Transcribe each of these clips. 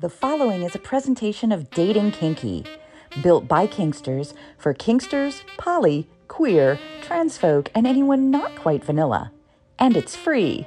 The following is a presentation of Dating Kinky, built by kinksters for kinksters, poly, queer, trans folk, and anyone not quite vanilla. And it's free.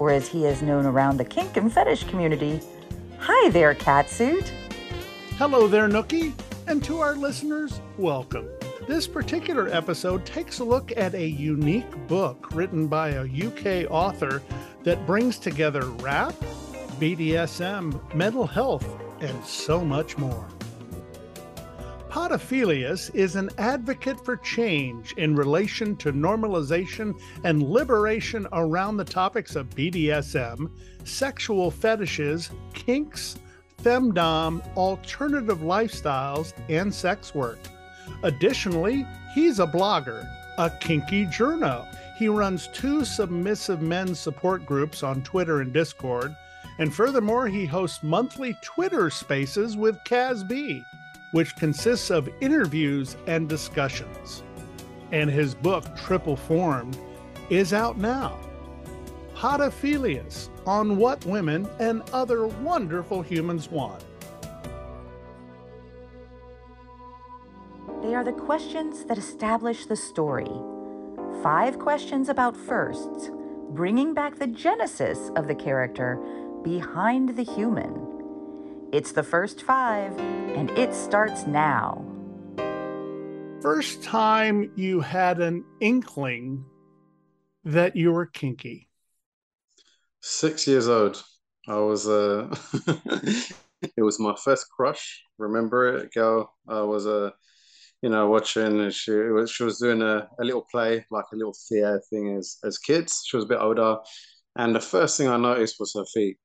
or as he is known around the kink and fetish community, hi there, Catsuit. Hello there, Nookie, and to our listeners, welcome. This particular episode takes a look at a unique book written by a UK author that brings together rap, BDSM, mental health, and so much more. Podopheleus is an advocate for change in relation to normalization and liberation around the topics of BDSM, sexual fetishes, kinks, femdom, alternative lifestyles, and sex work. Additionally, he's a blogger, a kinky journo. He runs two submissive men support groups on Twitter and Discord. And furthermore, he hosts monthly Twitter spaces with Kaz B, which consists of interviews and discussions. And his book, Triple Formed, is out now. Podopheleus, on What Women and Other Wonderful Humans Want. They are the questions that establish the story. 5 questions about firsts, bringing back the genesis of the character behind the human. It's the first 5, and it starts now. First time you had an inkling that you were kinky? 6 years old. I was it was my first crush. Remember it, girl? I was watching, and she was doing a little play, like a little theater thing as kids. She was a bit older, and the first thing I noticed was her feet.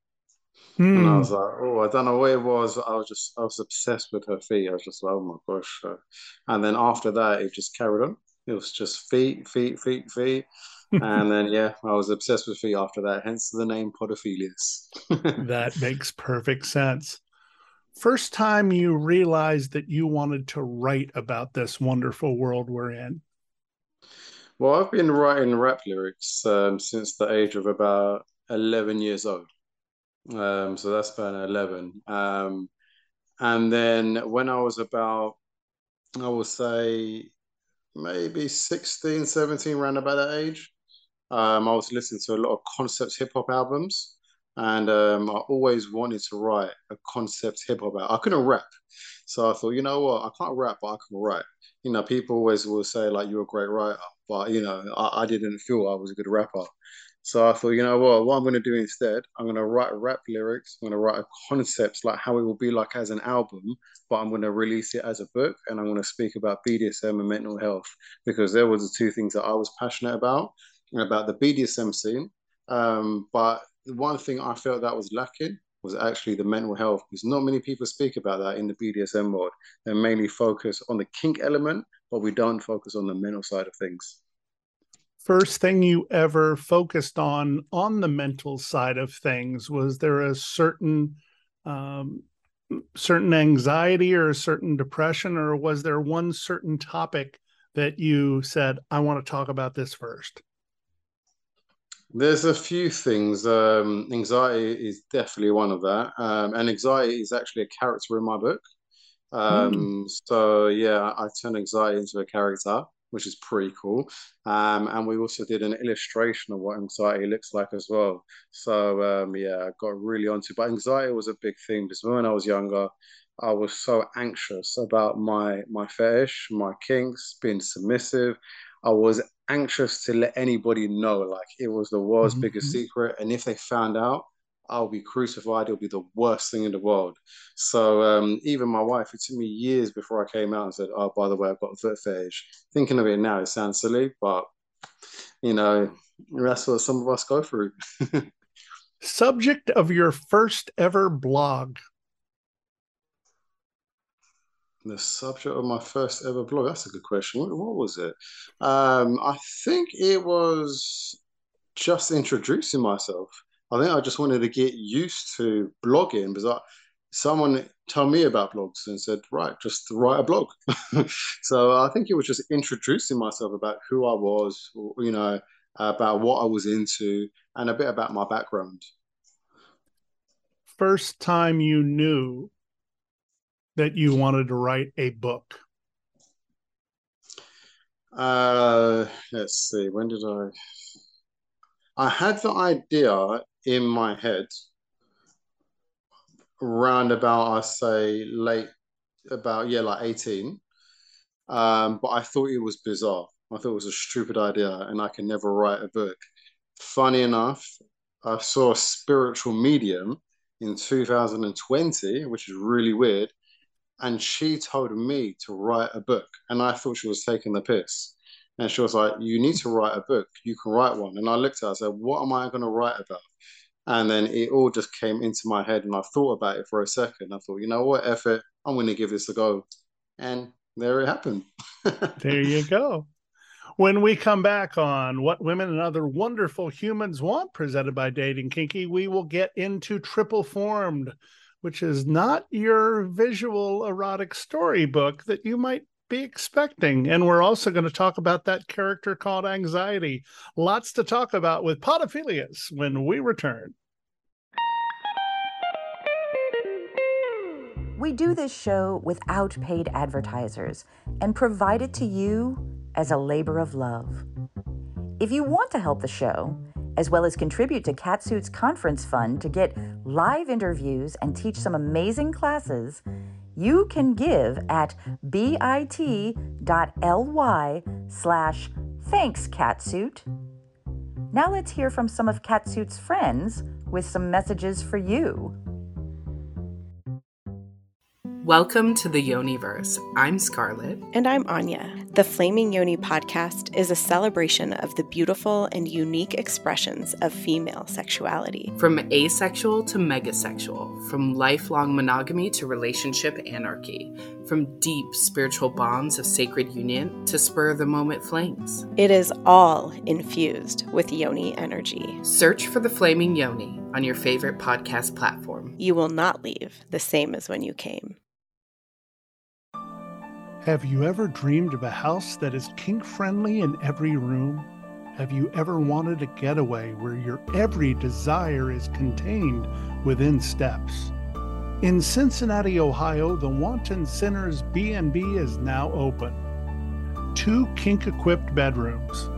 And I was like, oh, I don't know what it was. I was obsessed with her feet. I was just like, oh my gosh. And then after that, it just carried on. It was just feet. And then, yeah, I was obsessed with feet after that, hence the name Podopheleus. That makes perfect sense. First time you realized that you wanted to write about this wonderful world we're in? Well, I've been writing rap lyrics since the age of about 11 years old. So that's about 11. And then when I was about, I would say maybe 16, 17, around about that age, I was listening to a lot of concept hip-hop albums, and I always wanted to write a concept hip-hop album. I couldn't rap, so I thought, you know what, I can't rap, but I can write. You know, people always will say, like, you're a great writer, but, you know, I didn't feel I was a good rapper. So I thought, you know what I'm going to do instead, I'm going to write rap lyrics, I'm going to write concepts like how it will be like as an album, but I'm going to release it as a book, and I'm going to speak about BDSM and mental health, because there were the two things that I was passionate about the BDSM scene. But one thing I felt that was lacking was actually the mental health, because not many people speak about that in the BDSM world. They mainly focus on the kink element, but we don't focus on the mental side of things. First thing you ever focused on the mental side of things, was there a certain certain anxiety or a certain depression, or was there one certain topic that you said, I want to talk about this first? There's a few things. Anxiety is definitely one of that. And anxiety is actually a character in my book. So yeah, I turned anxiety into a character, which is pretty cool. And we also did an illustration of what anxiety looks like as well. So yeah, I got really onto it. But anxiety was a big thing because when I was younger, I was so anxious about my fetish, my kinks, being submissive. I was anxious to let anybody know, like it was the world's biggest secret. And if they found out, I'll be crucified. It'll be the worst thing in the world. So even my wife, it took me years before I came out and said, oh, by the way, I've got a foot fetish. Thinking of it now, it sounds silly, but, you know, that's what some of us go through. Subject of your first ever blog. The subject of my first ever blog? That's a good question. What was it? I think it was just introducing myself. I think I just wanted to get used to blogging because someone told me about blogs and said, right, just write a blog. So I think it was just introducing myself about who I was, you know, about what I was into and a bit about my background. First time you knew that you wanted to write a book. Let's see, when did I had the idea in my head round about, I say late about, yeah, like 18. But I thought it was bizarre. I thought it was a stupid idea and I can never write a book. Funny enough, I saw a spiritual medium in 2020, which is really weird. And she told me to write a book. And I thought she was taking the piss. And she was like, you need to write a book. You can write one. And I looked at her, I said, what am I going to write about? And then it all just came into my head. And I thought about it for a second. I thought, you know what, F it. I'm going to give this a go. And there it happened. There you go. When we come back on What Women and Other Wonderful Humans Want, presented by Dating Kinky, we will get into Triple Formed, which is not your visual erotic storybook that you might be expecting. And we're also going to talk about that character called anxiety. Lots to talk about with Podopheleus when we return. We do this show without paid advertisers and provide it to you as a labor of love. If you want to help the show, as well as contribute to Catsuit's conference fund to get live interviews and teach some amazing classes, you can give at bit.ly/thankscatsuit. Now let's hear from some of Catsuit's friends with some messages for you. Welcome to the Yoniverse. I'm Scarlett. And I'm Anya. The Flaming Yoni podcast is a celebration of the beautiful and unique expressions of female sexuality. From asexual to megasexual, from lifelong monogamy to relationship anarchy, from deep spiritual bonds of sacred union to spur-of-the-moment flings. It is all infused with Yoni energy. Search for the Flaming Yoni on your favorite podcast platform. You will not leave the same as when you came. Have you ever dreamed of a house that is kink-friendly in every room? Have you ever wanted a getaway where your every desire is contained within steps? In Cincinnati, Ohio, the Wanton Sinners B&B is now open. 2 kink-equipped bedrooms,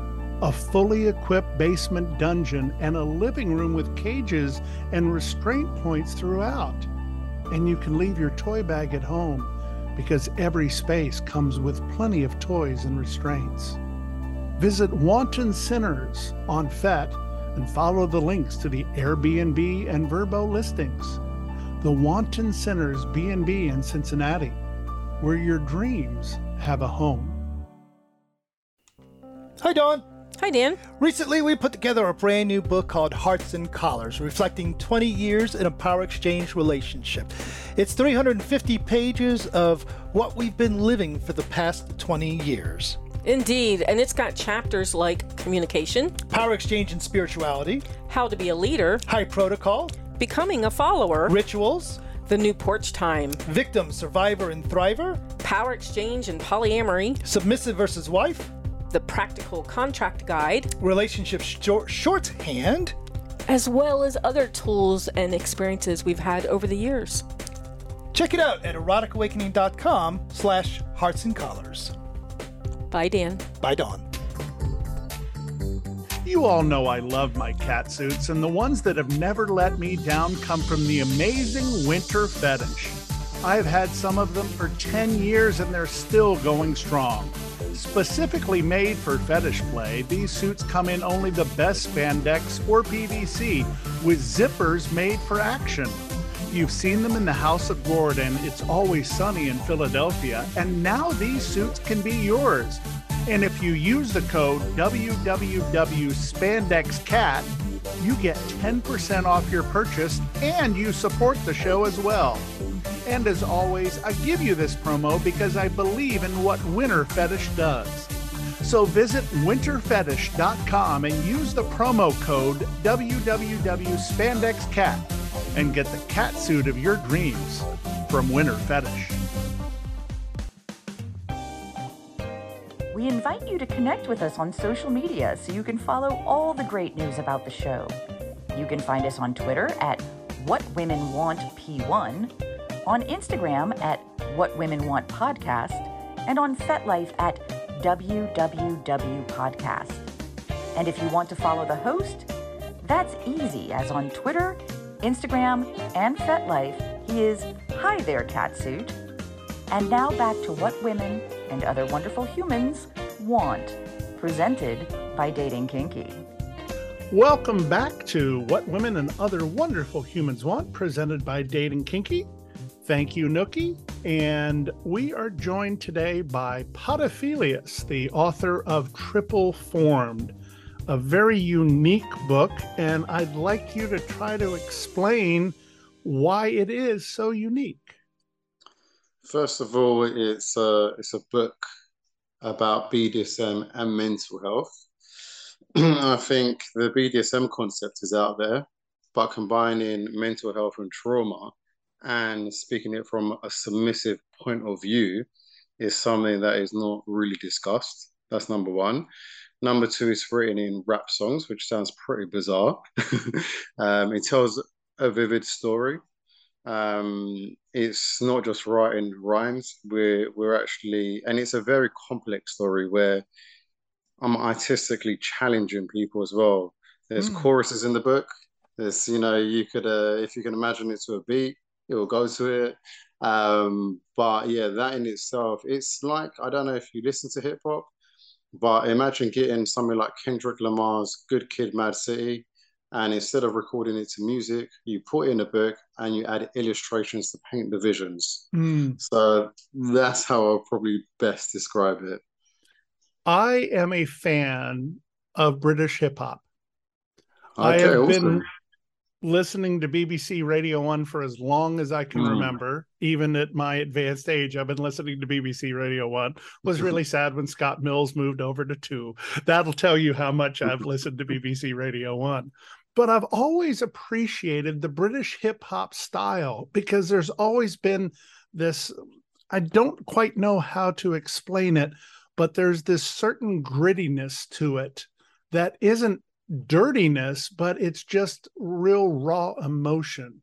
a fully equipped basement dungeon, and a living room with cages and restraint points throughout. And you can leave your toy bag at home, because every space comes with plenty of toys and restraints. Visit Wanton Sinners on FET and follow the links to the Airbnb and Vrbo listings. The Wanton Sinners B&B in Cincinnati, where your dreams have a home. Hi, Dawn. Hi, Dan. Recently, we put together a brand new book called Hearts and Collars, reflecting 20 years in a power exchange relationship. It's 350 pages of what we've been living for the past 20 years. Indeed, and it's got chapters like communication, power exchange and spirituality, how to be a leader, high protocol, becoming a follower, rituals, the new porch time, victim, survivor, and thriver, power exchange and polyamory, submissive versus wife, the Practical Contract Guide, Relationship Shorthand, as well as other tools and experiences we've had over the years. Check it out at eroticawakening.com/heartsandcollars. Bye, Dan. Bye, Dawn. You all know I love my catsuits, and the ones that have never let me down come from the amazing Winter Fetish. I've had some of them for 10 years, and they're still going strong. Specifically made for fetish play, these suits come in only the best spandex or PVC, with zippers made for action. You've seen them in the House of Gordon, It's Always Sunny in Philadelphia, and now these suits can be yours. And if you use the code www.spandexcat, you get 10% off your purchase and you support the show as well. And as always, I give you this promo because I believe in what Winter Fetish does. So visit winterfetish.com and use the promo code www.spandexcat and get the cat suit of your dreams from Winter Fetish. We invite you to connect with us on social media so you can follow all the great news about the show. You can find us on Twitter at WhatWomenWantP1, on Instagram at WhatWomenWantPodcast, and on FetLife at WWWPodcast. And if you want to follow the host, that's easy, as on Twitter, Instagram, and FetLife, he is Hi There Catsuit. And now back to What Women and Other Wonderful Humans Want, presented by Dating Kinky. Welcome back to What Women and Other Wonderful Humans Want, presented by Dating Kinky. Thank you, Nookie. And we are joined today by Podopheleus, the author of Triple Formed, a very unique book. And I'd like you to try to explain why it is so unique. First of all, it's a book about BDSM and mental health. I think the BDSM concept is out there, but combining mental health and trauma and speaking it from a submissive point of view is something that is not really discussed. That's number one. Number two, it's written in rap songs, which sounds pretty bizarre. It tells a vivid story. It's not just writing rhymes, we're actually, and it's a very complex story where I'm artistically challenging people as well. There's choruses in the book. There's, you know, you could if you can imagine it to a beat, it will go to it. But yeah, that in itself, it's like, I don't know if you listen to hip-hop, but imagine getting something like Kendrick Lamar's Good Kid, Mad City, and instead of recording it to music, you put it in a book and you add illustrations to paint the visions. So that's how I'll probably best describe it. I am a fan of British hip hop. Okay, I have been listening to BBC Radio 1 for as long as I can remember. Even at my advanced age, I've been listening to BBC Radio 1. Was really sad when Scott Mills moved over to 2. That'll tell you how much I've listened to BBC Radio 1. But I've always appreciated the British hip hop style because there's always been this, I don't quite know how to explain it, but there's this certain grittiness to it that isn't dirtiness, but it's just real raw emotion.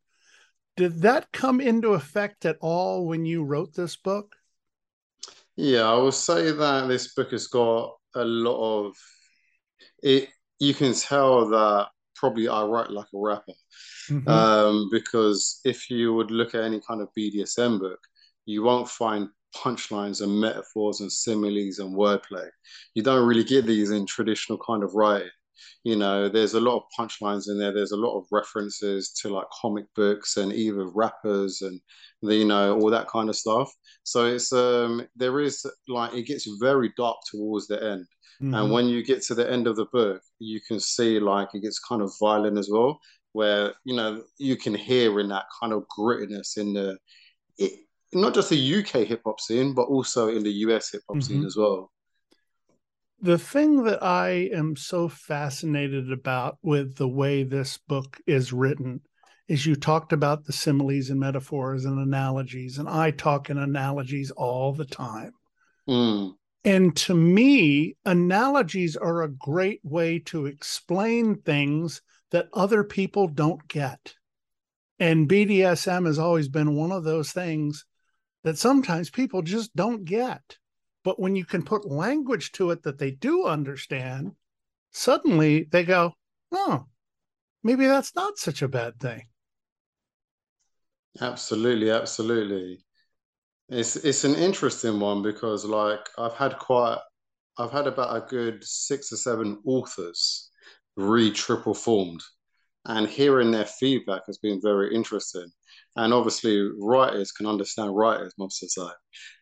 Did that come into effect at all when you wrote this book? Yeah, I will say that this book has got a lot of it. You can tell that probably I write like a rapper, because if you would look at any kind of BDSM book, you won't find punchlines and metaphors and similes and wordplay. You don't really get these in traditional kind of writing. You know, there's a lot of punchlines in there. There's a lot of references to like comic books and even rappers and, you know, all that kind of stuff. So it's there is like, it gets very dark towards the end. And when you get to the end of the book, you can see like it gets kind of violent as well, where, you know, you can hear in that kind of grittiness in the, not just the UK hip hop scene, but also in the US hip hop scene as well. The thing that I am so fascinated about with the way this book is written is you talked about the similes and metaphors and analogies, and I talk in analogies all the time. And to me, analogies are a great way to explain things that other people don't get. And BDSM has always been one of those things that sometimes people just don't get. But when you can put language to it that they do understand, suddenly they go, oh, maybe that's not such a bad thing. Absolutely, absolutely. It's an interesting one because, like, I've had about a good 6 or 7 authors read Triple Formed, and hearing their feedback has been very interesting. And obviously writers can understand writers most of the time.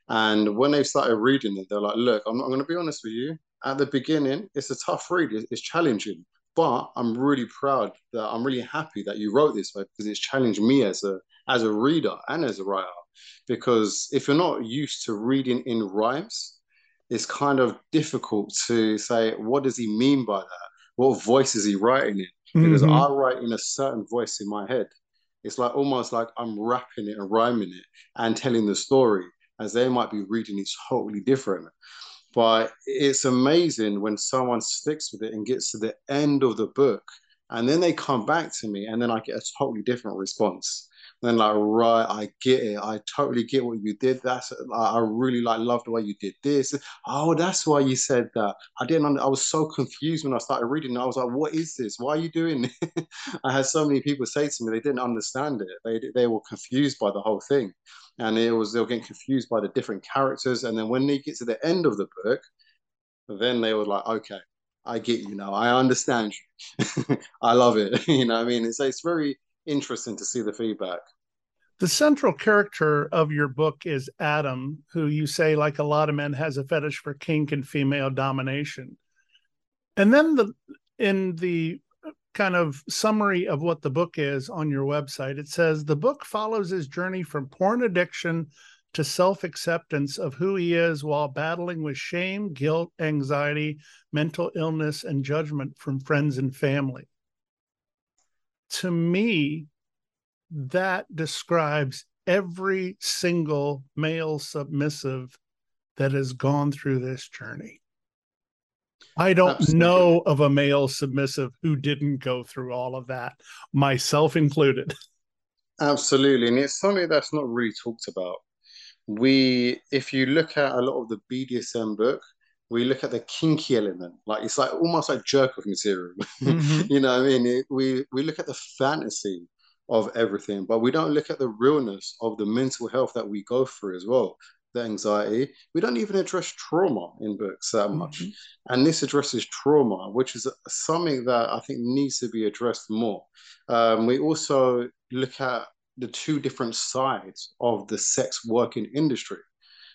And when they started reading it, they're like, look, I'm going to be honest with you. At the beginning, it's a tough read. It's challenging. But I'm really proud that I'm really happy that you wrote this way because it's challenged me as a reader and as a writer. Because if you're not used to reading in rhymes, it's kind of difficult to say, what does he mean by that? What voice is he writing in? Because I write in a certain voice in my head. It's like almost like I'm rapping it and rhyming it and telling the story, as they might be reading it totally different. But it's amazing when someone sticks with it and gets to the end of the book, and then they come back to me, and then I get a totally different response. Then like, right, I get it. I totally get what you did. I really love the way you did this. Oh, that's why you said that. I was so confused when I started reading. I was like, what is this? Why are you doing this? I had so many people say to me they didn't understand it. They were confused by the whole thing, and they were getting confused by the different characters. And then when they get to the end of the book, then they were like, okay, I get you now. I understand you. I love it. You know what I mean? It's very interesting to see the feedback. The central character of your book is Adam, who you say, like a lot of men, has a fetish for kink and female domination. And then in the kind of summary of what the book is on your website, it says the book follows his journey from porn addiction to self-acceptance of who he is while battling with shame, guilt, anxiety, mental illness, and judgment from friends and family. To me, that describes every single male submissive that has gone through this journey. I don't know of a male submissive who didn't go through all of that, myself included. Absolutely. And it's something that's not really talked about. If you look at a lot of the BDSM book, we look at the kinky element, like it's like almost like jerk off material. You know what I mean? We look at the fantasy of everything, but we don't look at the realness of the mental health that we go through as well, the anxiety. We don't even address trauma in books that much. And this addresses trauma, which is something that I think needs to be addressed more. We also look at the two different sides of the sex working industry.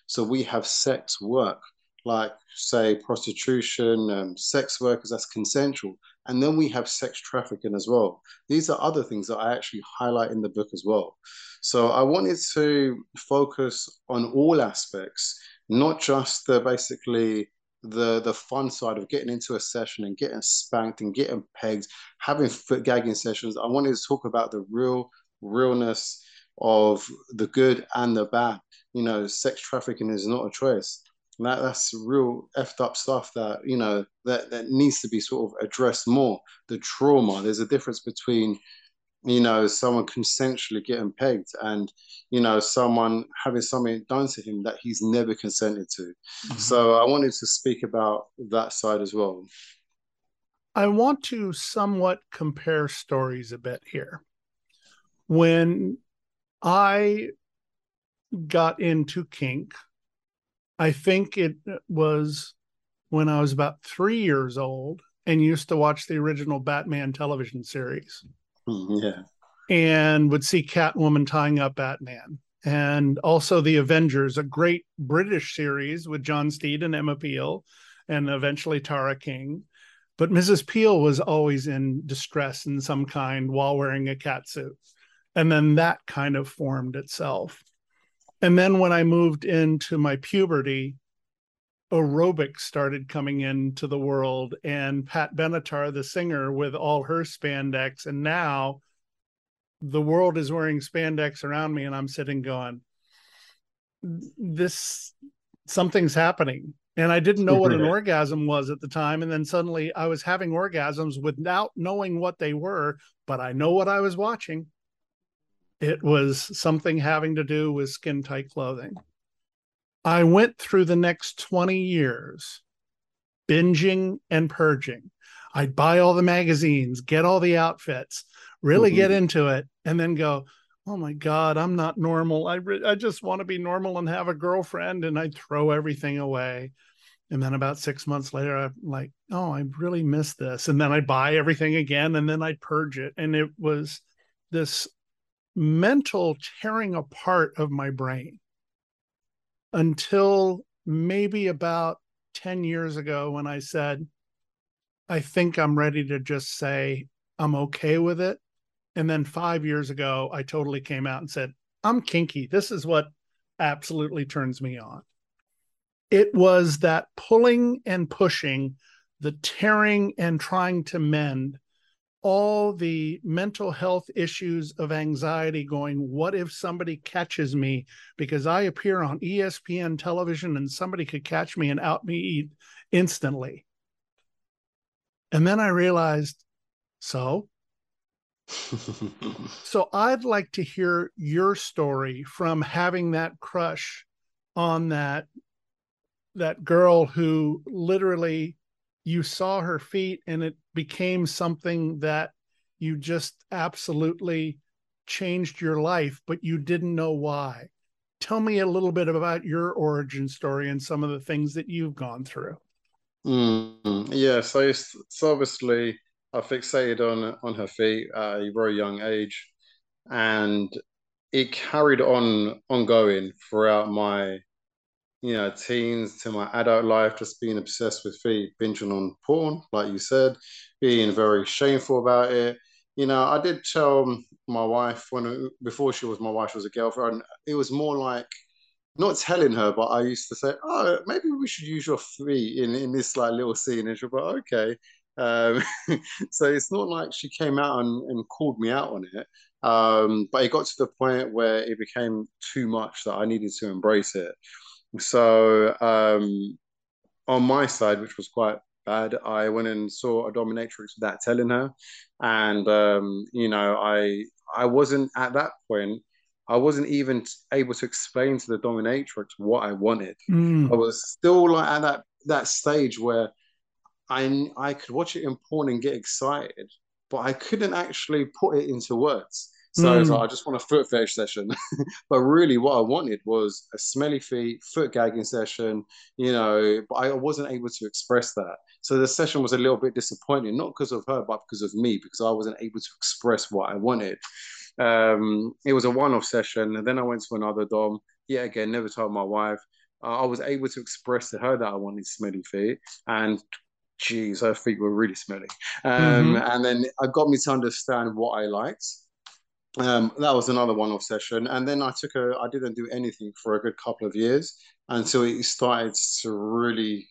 So we have sex work, like, say, prostitution, sex workers, that's consensual. And then we have sex trafficking as well. These are other things that I actually highlight in the book as well. So I wanted to focus on all aspects, not just the fun side of getting into a session and getting spanked and getting pegged, having foot gagging sessions. I wanted to talk about the realness of the good and the bad. You know, sex trafficking is not a choice. That's real effed up stuff that, you know, that needs to be sort of addressed more. The trauma, there's a difference between, you know, someone consensually getting pegged and, you know, someone having something done to him that he's never consented to. So I wanted to speak about that side as well. I want to somewhat compare stories a bit here. When I got into kink, I think it was when I was about 3 years old and used to watch the original Batman television series. Yeah. And would see Catwoman tying up Batman. And also The Avengers, a great British series with John Steed and Emma Peel and eventually Tara King. But Mrs. Peel was always in distress in some kind while wearing a catsuit. And then that kind of formed itself. And then when I moved into my puberty, aerobics started coming into the world, and Pat Benatar, the singer, with all her spandex. And now the world is wearing spandex around me, and I'm sitting going, something's happening. And I didn't know what an orgasm was at the time. And then suddenly I was having orgasms without knowing what they were, but I know what I was watching. It was something having to do with skin tight clothing. I went through the next 20 years binging and purging. I'd buy all the magazines, get all the outfits, really get into it, and then go, oh my God, I'm not normal. I just want to be normal and have a girlfriend. And I throw everything away. And then about 6 months later, I'm like, oh, I really miss this. And then I buy everything again, and then I purge it. And it was this mental tearing apart of my brain until maybe about 10 years ago when I said, I think I'm ready to just say I'm okay with it. And then 5 years ago, I totally came out and said, I'm kinky. This is what absolutely turns me on. It was that pulling and pushing, the tearing and trying to mend, all the mental health issues of anxiety going, what if somebody catches me? Because I appear on ESPN television and somebody could catch me and out me instantly. And then I realized, so I'd like to hear your story from having that crush on that girl who literally you saw her feet and it became something that you just absolutely changed your life, but you didn't know why. Tell me a little bit about your origin story and some of the things that you've gone through. Yes, it's obviously I fixated on her feet at a very young age, and it carried on ongoing throughout my, teens to my adult life, just being obsessed with feet, binging on porn, like you said, being very shameful about it. I did tell my wife before she was my wife, she was a girlfriend. It was more like not telling her, but I used to say, oh, maybe we should use your feet in this like little scene. And she'll be like, okay. So it's not like she came out and called me out on it, but it got to the point where it became too much that I needed to embrace it. So on my side, which was quite bad, I went and saw a dominatrix without telling her, and I wasn't at that point. I wasn't even able to explain to the dominatrix what I wanted. I was still like at that stage where I could watch it in porn and get excited, but I couldn't actually put it into words. So I was like, I just want a foot fetish session. But really what I wanted was a smelly feet, foot gagging session, but I wasn't able to express that. So the session was a little bit disappointing, not because of her, but because of me, because I wasn't able to express what I wanted. It was a one-off session. And then I went to another dom. Yeah, again, never told my wife. I was able to express to her that I wanted smelly feet, and geez, her feet were really smelly. And then it got me to understand what I liked. That was another one-off session. And then I didn't do anything for a good couple of years until it started to really,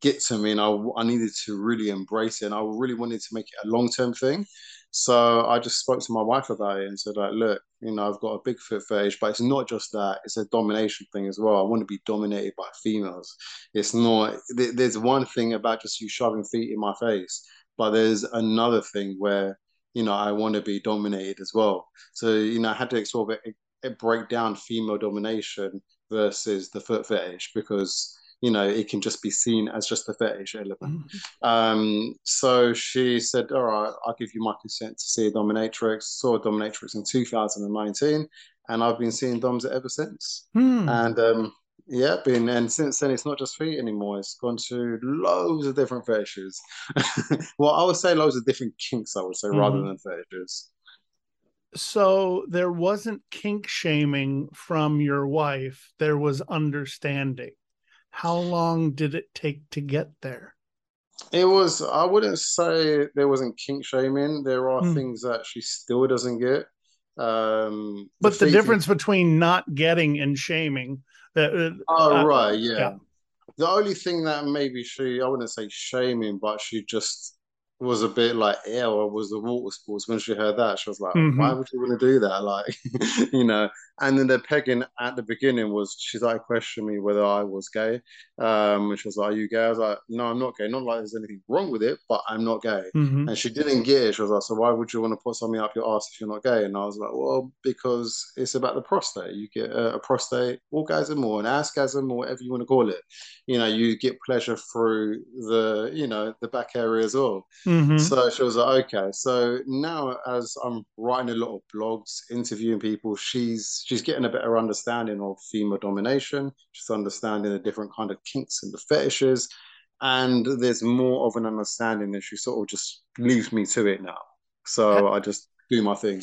get to me. And I needed to really embrace it. And I really wanted to make it a long-term thing. So I just spoke to my wife about it and said, like, look, I've got a big foot fetish, but it's not just that. It's a domination thing as well. I want to be dominated by females. It's not, there's one thing about just you shoving feet in my face, but there's another thing where, I want to be dominated as well. So, I had to sort of break down female domination versus the foot fetish, because it can just be seen as just the fetish element. So she said, all right, I'll give you my consent to see a dominatrix. Saw a dominatrix in 2019, and I've been seeing doms ever since. And and since then, it's not just feet anymore. It's gone to loads of different fetishes. Well, I would say loads of different kinks, rather than fetishes. So there wasn't kink shaming from your wife. There was understanding. How long did it take to get there? It was, I wouldn't say there wasn't kink shaming. There are things that she still doesn't get. But the difference between not getting and shaming. Right, yeah. The only thing that maybe I wouldn't say shaming, but she just was a bit like, ew, was the water sports. When she heard that, she was like, mm-hmm. why would you want to do that? Like, you know, and then the pegging at the beginning was, she's like, questioned me whether I was gay. Which was like, are you gay? I was like, no, I'm not gay. Not like there's anything wrong with it, but I'm not gay. Mm-hmm. And she didn't get it. She was like, so why would you want to put something up your ass if you're not gay? And I was like, well, because it's about the prostate. You get a prostate orgasm or an askasm or whatever you want to call it. You know, you get pleasure through the, you know, the back area as well. Mm-hmm. So she was like, okay. So now as I'm writing a lot of blogs, interviewing people, she's getting a better understanding of female domination. She's understanding the different kind of kinks and the fetishes. And there's more of an understanding, and she sort of just leaves me to it now. So I just do my thing.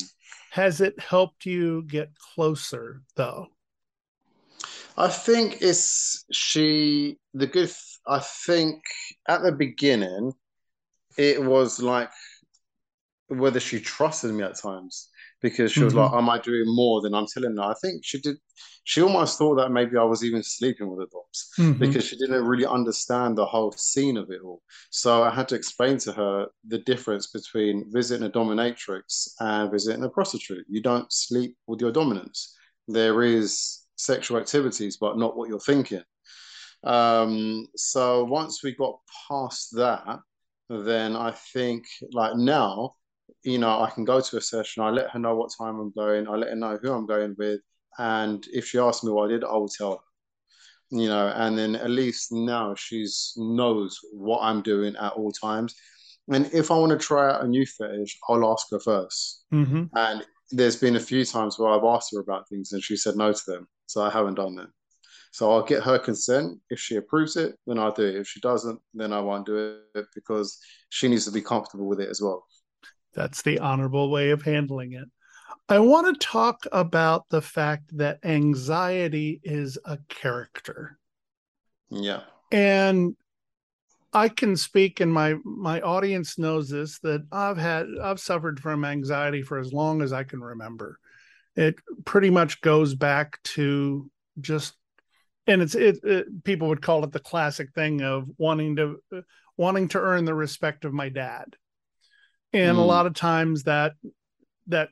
Has it helped you get closer, though? I think it's I think at the beginning, it was like whether she trusted me at times, because she was mm-hmm. like, I might do it more than I'm telling her. I think she did. She almost thought that maybe I was even sleeping with the dogs mm-hmm. because she didn't really understand the whole scene of it all. So I had to explain to her the difference between visiting a dominatrix and visiting a prostitute. You don't sleep with your dominance. There is sexual activities, but not what you're thinking. So once we got past that, then I think, like now, you know, I can go to a session, I let her know what time I'm going, I let her know who I'm going with, and if she asks me what I did, I will tell her, you know, and then at least now she's knows what I'm doing at all times. And if I want to try out a new fetish, I'll ask her first. Mm-hmm. And there's been a few times where I've asked her about things and she said no to them, so I haven't done them. So I'll get her consent. If she approves it, then I'll do it. If she doesn't, then I won't do it, because she needs to be comfortable with it as well. That's the honorable way of handling it. I want to talk about the fact that anxiety is a character. Yeah. And I can speak, and my audience knows this, that I've suffered from anxiety for as long as I can remember. It pretty much goes back to just, and it's people would call it the classic thing of wanting to earn the respect of my dad. And a lot of times that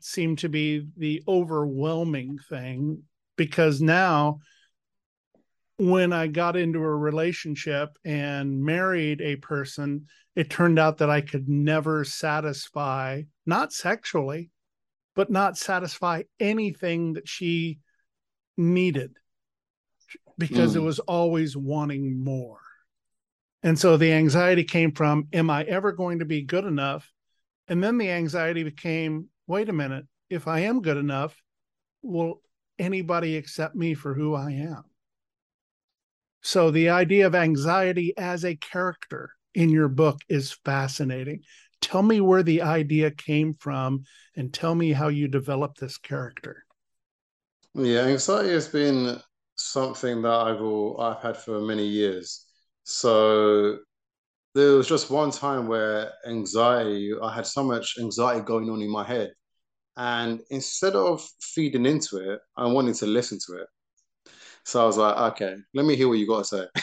seemed to be the overwhelming thing, because now when I got into a relationship and married a person, it turned out that I could never satisfy, not sexually, but not satisfy anything that she needed, because it was always wanting more. And so the anxiety came from, am I ever going to be good enough? And then the anxiety became, wait a minute, if I am good enough, will anybody accept me for who I am? So the idea of anxiety as a character in your book is fascinating. Tell me where the idea came from, and tell me how you developed this character. Yeah, anxiety has been something that I've had for many years. So there was just one time where I had so much anxiety going on in my head, and instead of feeding into it, I wanted to listen to it. So I was like, okay, let me hear what you got to say.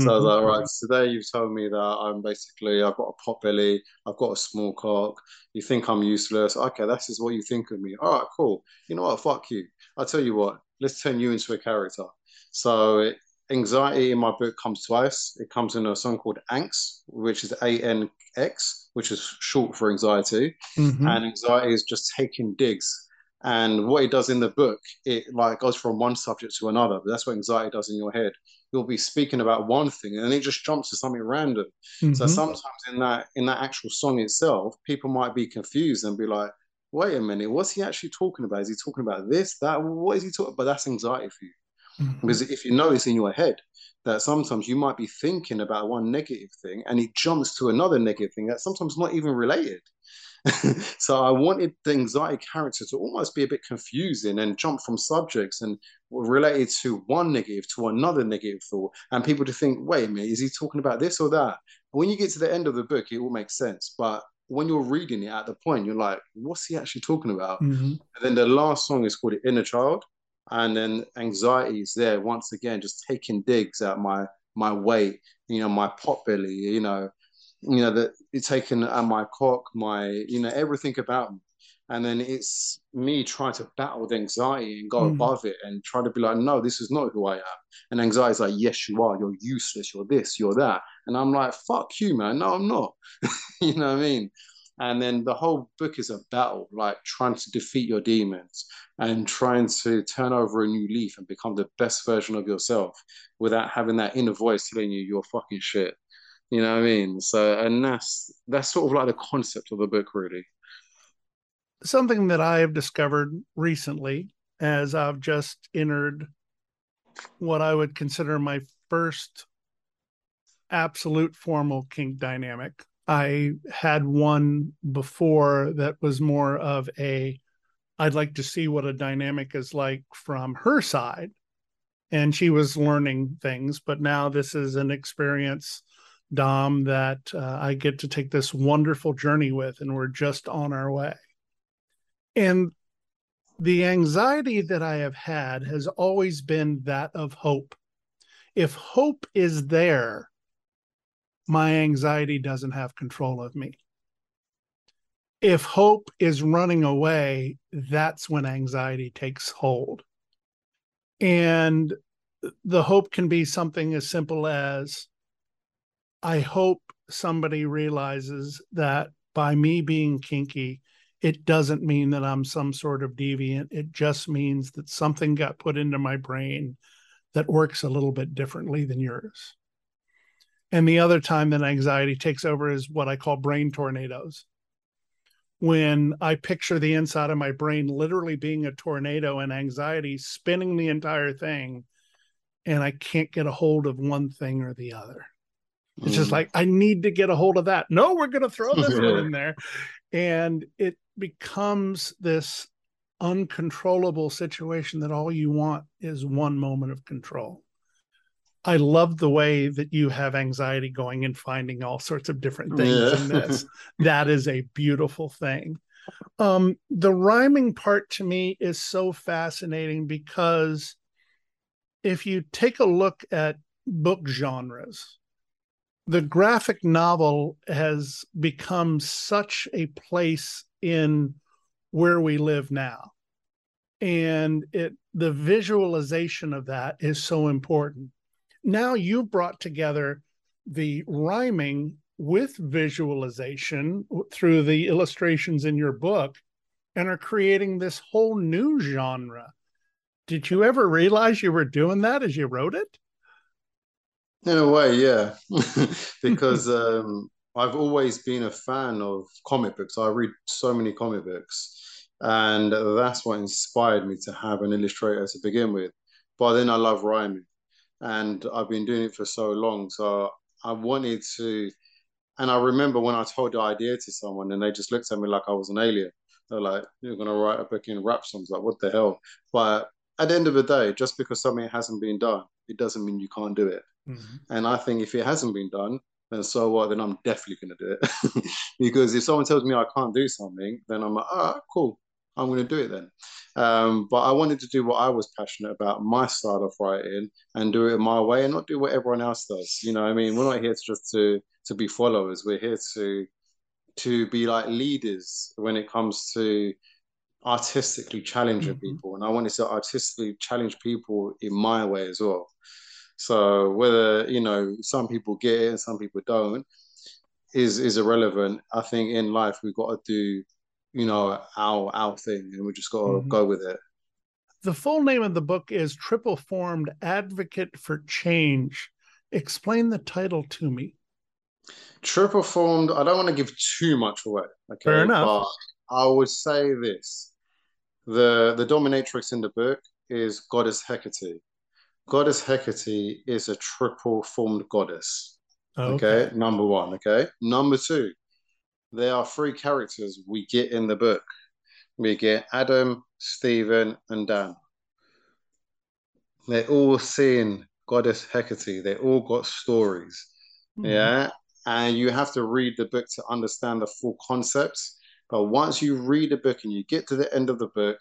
So I was like, all right, today you've told me that I've got a pot belly, I've got a small cock, you think I'm useless. Okay, that's just what you think of me. All right, cool. You know what? Fuck you. I'll tell you what, let's turn you into a character. So anxiety in my book comes twice. It comes in a song called Angst, which is ANX, which is short for anxiety. Mm-hmm. And anxiety is just taking digs. And what it does in the book, it like goes from one subject to another. But that's what anxiety does in your head. You'll be speaking about one thing, and then it just jumps to something random. Mm-hmm. So sometimes in that actual song itself, people might be confused and be like, wait a minute, what's he actually talking about? Is he talking about this, that? What is he talking about? But that's anxiety for you. Mm-hmm. Because if you notice in your head that sometimes you might be thinking about one negative thing and it jumps to another negative thing that's sometimes not even related. So I wanted the anxiety character to almost be a bit confusing and jump from subjects and related to one negative to another negative thought, and people to think, wait a minute, is he talking about this or that? When you get to the end of the book, it all makes sense. But when you're reading it at the point, you're like, what's he actually talking about? Mm-hmm. And then the last song is called The Inner Child. And then anxiety is there once again, just taking digs at my weight, you know, my pot belly, you know, you know, that it's taken my cock, my, you know, everything about me. And then it's me trying to battle with anxiety and go above it and try to be like, no, this is not who I am. And anxiety's like, yes, you are. You're useless. You're this, you're that. And I'm like, fuck you, man. No, I'm not. You know what I mean? And then the whole book is a battle, like trying to defeat your demons and trying to turn over a new leaf and become the best version of yourself without having that inner voice telling you you're fucking shit. You know what I mean? So, and that's sort of like the concept of the book, really. Something that I have discovered recently, as I've just entered what I would consider my first absolute formal kink dynamic. I had one before that was more of a, I'd like to see what a dynamic is like from her side. And she was learning things, but now this is an experience, Dom, that I get to take this wonderful journey with, and we're just on our way. And the anxiety that I have had has always been that of hope. If hope is there, my anxiety doesn't have control of me. If hope is running away, that's when anxiety takes hold. And the hope can be something as simple as, I hope somebody realizes that by me being kinky, it doesn't mean that I'm some sort of deviant. It just means that something got put into my brain that works a little bit differently than yours. And the other time that anxiety takes over is what I call brain tornadoes. When I picture the inside of my brain literally being a tornado and anxiety spinning the entire thing, and I can't get a hold of one thing or the other. It's just like, I need to get a hold of that. No, we're going to throw this one in there. And it becomes this uncontrollable situation that all you want is one moment of control. I love the way that you have anxiety going and finding all sorts of different things in this. That is a beautiful thing. The rhyming part to me is so fascinating, because if you take a look at book genres, the graphic novel has become such a place in where we live now. And the visualization of that is so important. Now you've brought together the rhyming with visualization through the illustrations in your book and are creating this whole new genre. Did you ever realize you were doing that as you wrote it? In a way, yeah. Because I've always been a fan of comic books. I read so many comic books, and that's what inspired me to have an illustrator to begin with. But then I love rhyming. And I've been doing it for so long, so I wanted to. And I remember when I told the idea to someone, and they just looked at me like I was an alien. They're like, "You're gonna write a book in rap songs? Like, what the hell?" But at the end of the day, just because something hasn't been done, it doesn't mean you can't do it. And I think if it hasn't been done, then so what? Then I'm definitely gonna do it. Because if someone tells me I can't do something, then I'm like, "All right, cool, I'm going to do it then." But I wanted to do what I was passionate about, my style of writing, and do it my way and not do what everyone else does. You know what I mean? We're not here to just to be followers. We're here to be like leaders when it comes to artistically challenging people. And I wanted to artistically challenge people in my way as well. So whether, you know, some people get it and some people don't is irrelevant. I think in life we've got to do, you know, our thing, and we just got to go with it. The full name of the book is Triple Formed Advocate for Change. Explain the title to me. Triple Formed, I don't want to give too much away. Okay? Fair enough. But I would say this. The dominatrix in the book is Goddess Hecate. Goddess Hecate is a triple formed goddess. Okay? Number one, okay? Number two, there are three characters we get in the book. We get Adam, Stephen, and Dan. They're all seeing Goddess Hecate. They all got stories. Yeah. And you have to read the book to understand the full concepts. But once you read the book and you get to the end of the book,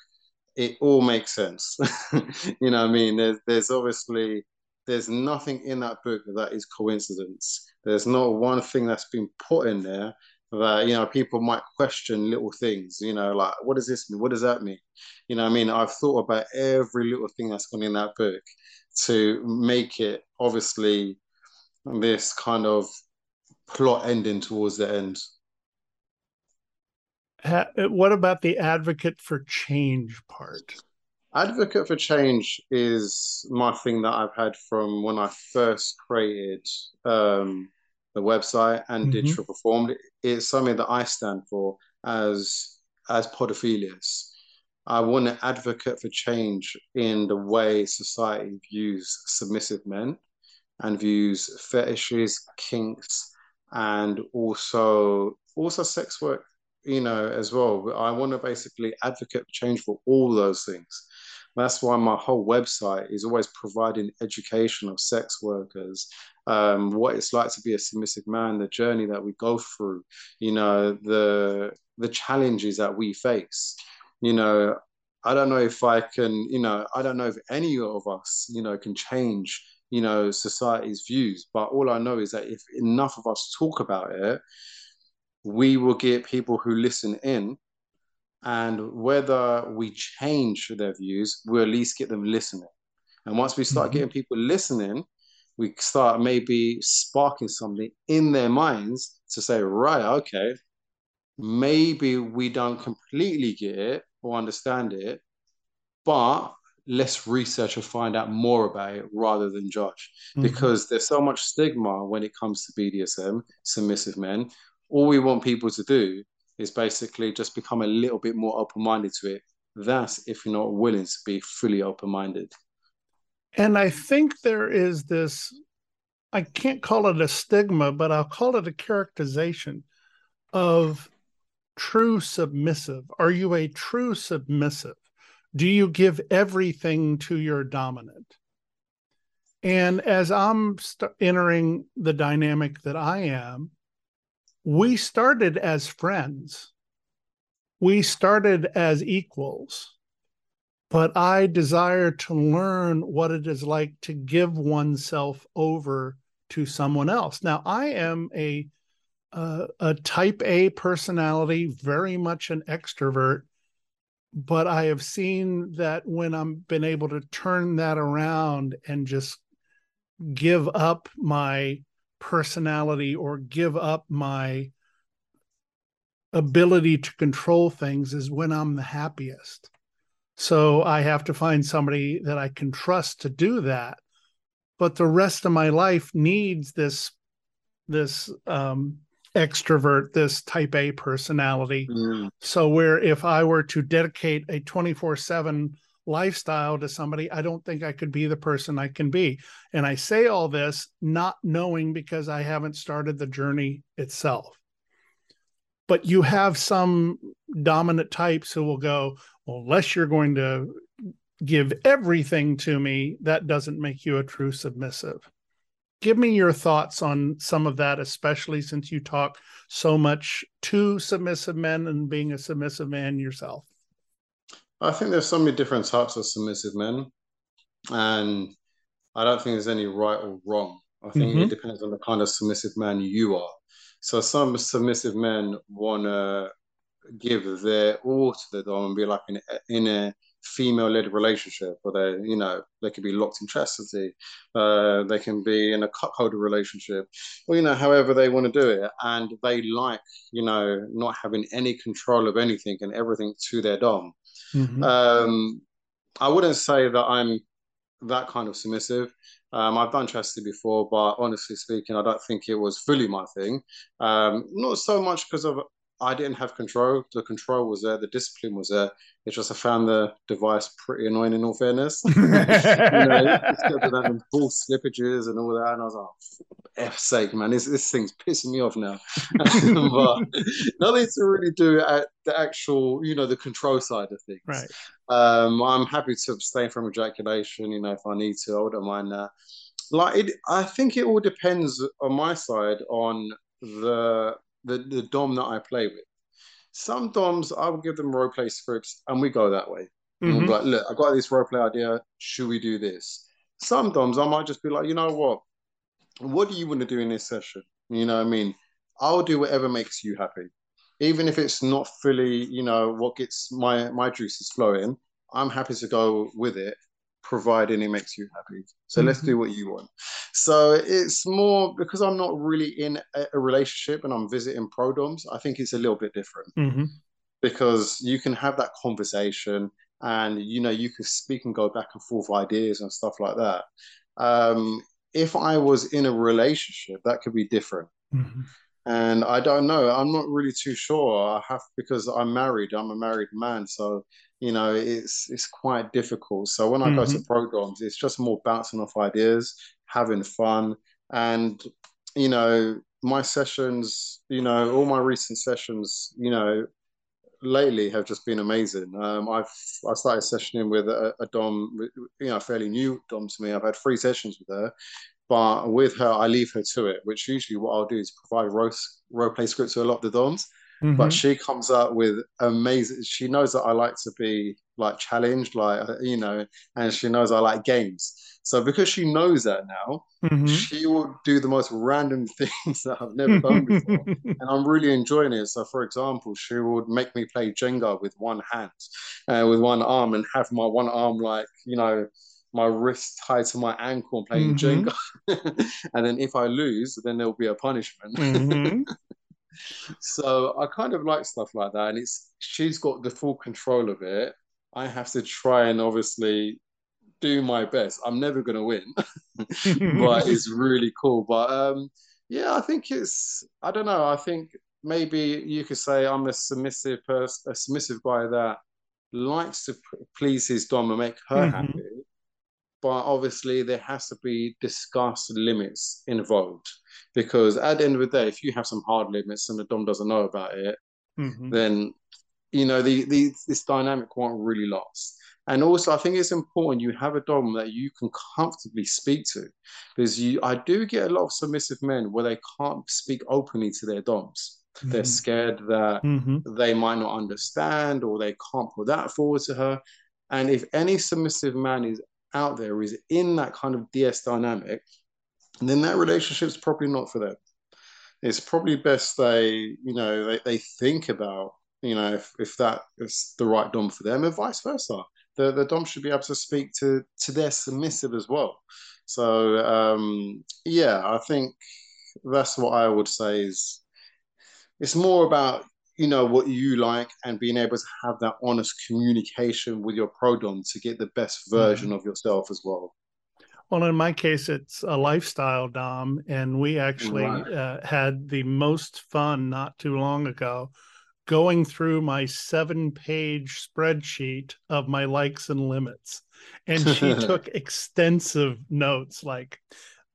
it all makes sense. You know what I mean? There's obviously There's nothing in that book that is coincidence. There's not one thing that's been put in there that, you know, people might question little things, you know, like, what does this mean? What does that mean? You know what I mean? I've thought about every little thing that's gone in that book to make it, obviously, this kind of plot ending towards the end. What about the advocate for change part? Advocate for change is my thing that I've had from when I first created the website and did Triple Formed. It's something that I stand for as Podopheleus. I want to advocate for change in the way society views submissive men and views fetishes, kinks, and also sex work, you know, as well. I want to basically advocate for change for all those things. That's why my whole website is always providing education of sex workers, what it's like to be a submissive man, the journey that we go through, you know, the challenges that we face. You know, I don't know if I can, you know, I don't know if any of us, you know, can change, you know, society's views. But all I know is that if enough of us talk about it, we will get people who listen in, and whether we change their views, we'll at least get them listening. And once we start getting people listening, we start maybe sparking something in their minds to say, right, okay, maybe we don't completely get it or understand it, but let's research and find out more about it rather than judge. Because there's so much stigma when it comes to BDSM, submissive men. All we want people to do is basically just become a little bit more open-minded to it. That's if you're not willing to be fully open-minded. And I think there is this, I can't call it a stigma, but I'll call it a characterization of true submissive. Are you a true submissive? Do you give everything to your dominant? And as I'm entering the dynamic that I am, we started as friends. We started as equals. But I desire to learn what it is like to give oneself over to someone else. Now, I am a type A personality, very much an extrovert. But I have seen that when I've been able to turn that around and just give up my personality or give up my ability to control things is when I'm the happiest. So I have to find somebody that I can trust to do that. But the rest of my life needs this extrovert, this type A personality. So where if I were to dedicate a 24/7 lifestyle to somebody, I don't think I could be the person I can be. And I say all this not knowing because I haven't started the journey itself. But you have some dominant types who will go, well, unless you're going to give everything to me, that doesn't make you a true submissive. Give me your thoughts on some of that, especially since you talk so much to submissive men and being a submissive man yourself. I think there's so many different types of submissive men, and I don't think there's any right or wrong. I think it depends on the kind of submissive man you are. So some submissive men want to give their all to the dom and be like in a female-led relationship, or they, you know, they could be locked in chastity, they can be in a cuckolder relationship, or, you know, however they want to do it, and they like, you know, not having any control of anything and everything to their dom. I wouldn't say that I'm that kind of submissive. I've done chastity before, but honestly speaking, I don't think it was fully my thing. Not so much because of I didn't have control. The control was there. The discipline was there. It's just I found the device pretty annoying, in all fairness. You know, it's got the ball slippages and all that. And I was like, F's sake, man, this thing's pissing me off now. But nothing to really do at the actual, you know, the control side of things. Right. I'm happy to abstain from ejaculation, you know, if I need to. I wouldn't mind that. I think it all depends on my side on the dom that I play with. Some doms, I will give them roleplay scripts and we go that way. Like, look, I've got this roleplay idea. Should we do this? sometimes I might just be like, you know what do you want to do in this session? You know what I mean? I'll do whatever makes you happy. Even if it's not fully, you know, what gets my juices flowing, I'm happy to go with it, providing it makes you happy. So let's do what you want. So it's more, because I'm not really in a relationship and I'm visiting pro-doms, I think it's a little bit different because you can have that conversation and, you know, you can speak and go back and forth ideas and stuff like that. If I was in a relationship, that could be different. And I don't know. I'm not really too sure. I have, because I'm married. I'm a married man, so you know it's quite difficult. So when I go to programs, it's just more bouncing off ideas, having fun, and you know my sessions. You know all my recent sessions. You know lately have just been amazing. I started sessioning with a dom, you know, fairly new dom to me. I've had 3 sessions with her. But with her, I leave her to it, which usually what I'll do is provide role play scripts to a lot of the doms. But she comes up with amazing. She knows that I like to be like challenged, like, you know, and she knows I like games. So because she knows that now, she will do the most random things that I've never done before. And I'm really enjoying it. So for example, she would make me play Jenga with one hand, with one arm, and have my one arm like, you know, my wrist tied to my ankle and playing Jenga. And then if I lose, then there'll be a punishment. So I kind of like stuff like that. And it's, she's got the full control of it. I have to try and obviously do my best. I'm never going to win, but it's really cool. But yeah, I think it's, I don't know. I think maybe you could say I'm a submissive person, a submissive guy that likes to please his dom and make her happy. But obviously there has to be discussed limits involved, because at the end of the day, if you have some hard limits and the dom doesn't know about it, then, you know, this dynamic won't really last. And also I think it's important you have a dom that you can comfortably speak to, because I do get a lot of submissive men where they can't speak openly to their doms. They're scared that they might not understand, or they can't put that forward to her. And if any submissive man is out there, is in that kind of DS dynamic, and then that relationship's probably not for them. It's probably best they, you know, they think about, you know, if that is the right dom for them, and vice versa. The dom should be able to speak to their submissive as well. So yeah, I think that's what I would say is, it's more about, you know, what you like and being able to have that honest communication with your pro-dom to get the best version of yourself as well. Well, in my case, it's a lifestyle dom, and we actually had the most fun not too long ago going through my 7-page spreadsheet of my likes and limits. And she took extensive notes, like,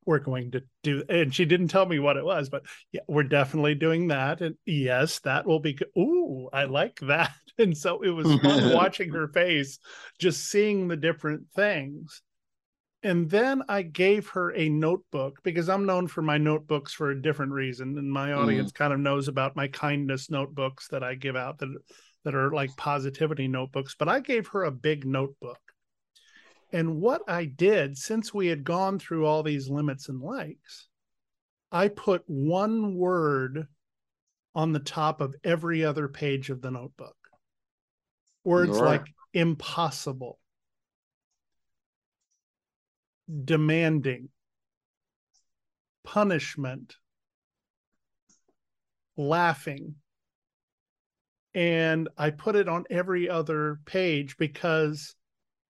we're going to do, and she didn't tell me what it was, but yeah, we're definitely doing that, and yes, that will be good. Ooh, I like that. And so it was fun watching her face, just seeing the different things. And then I gave her a notebook, because I'm known for my notebooks for a different reason, and my audience kind of knows about my kindness notebooks that I give out, that are like positivity notebooks. But I gave her a big notebook. And what I did, since we had gone through all these limits and likes, I put one word on the top of every other page of the notebook. Words like impossible, demanding, punishment, laughing. And I put it on every other page, because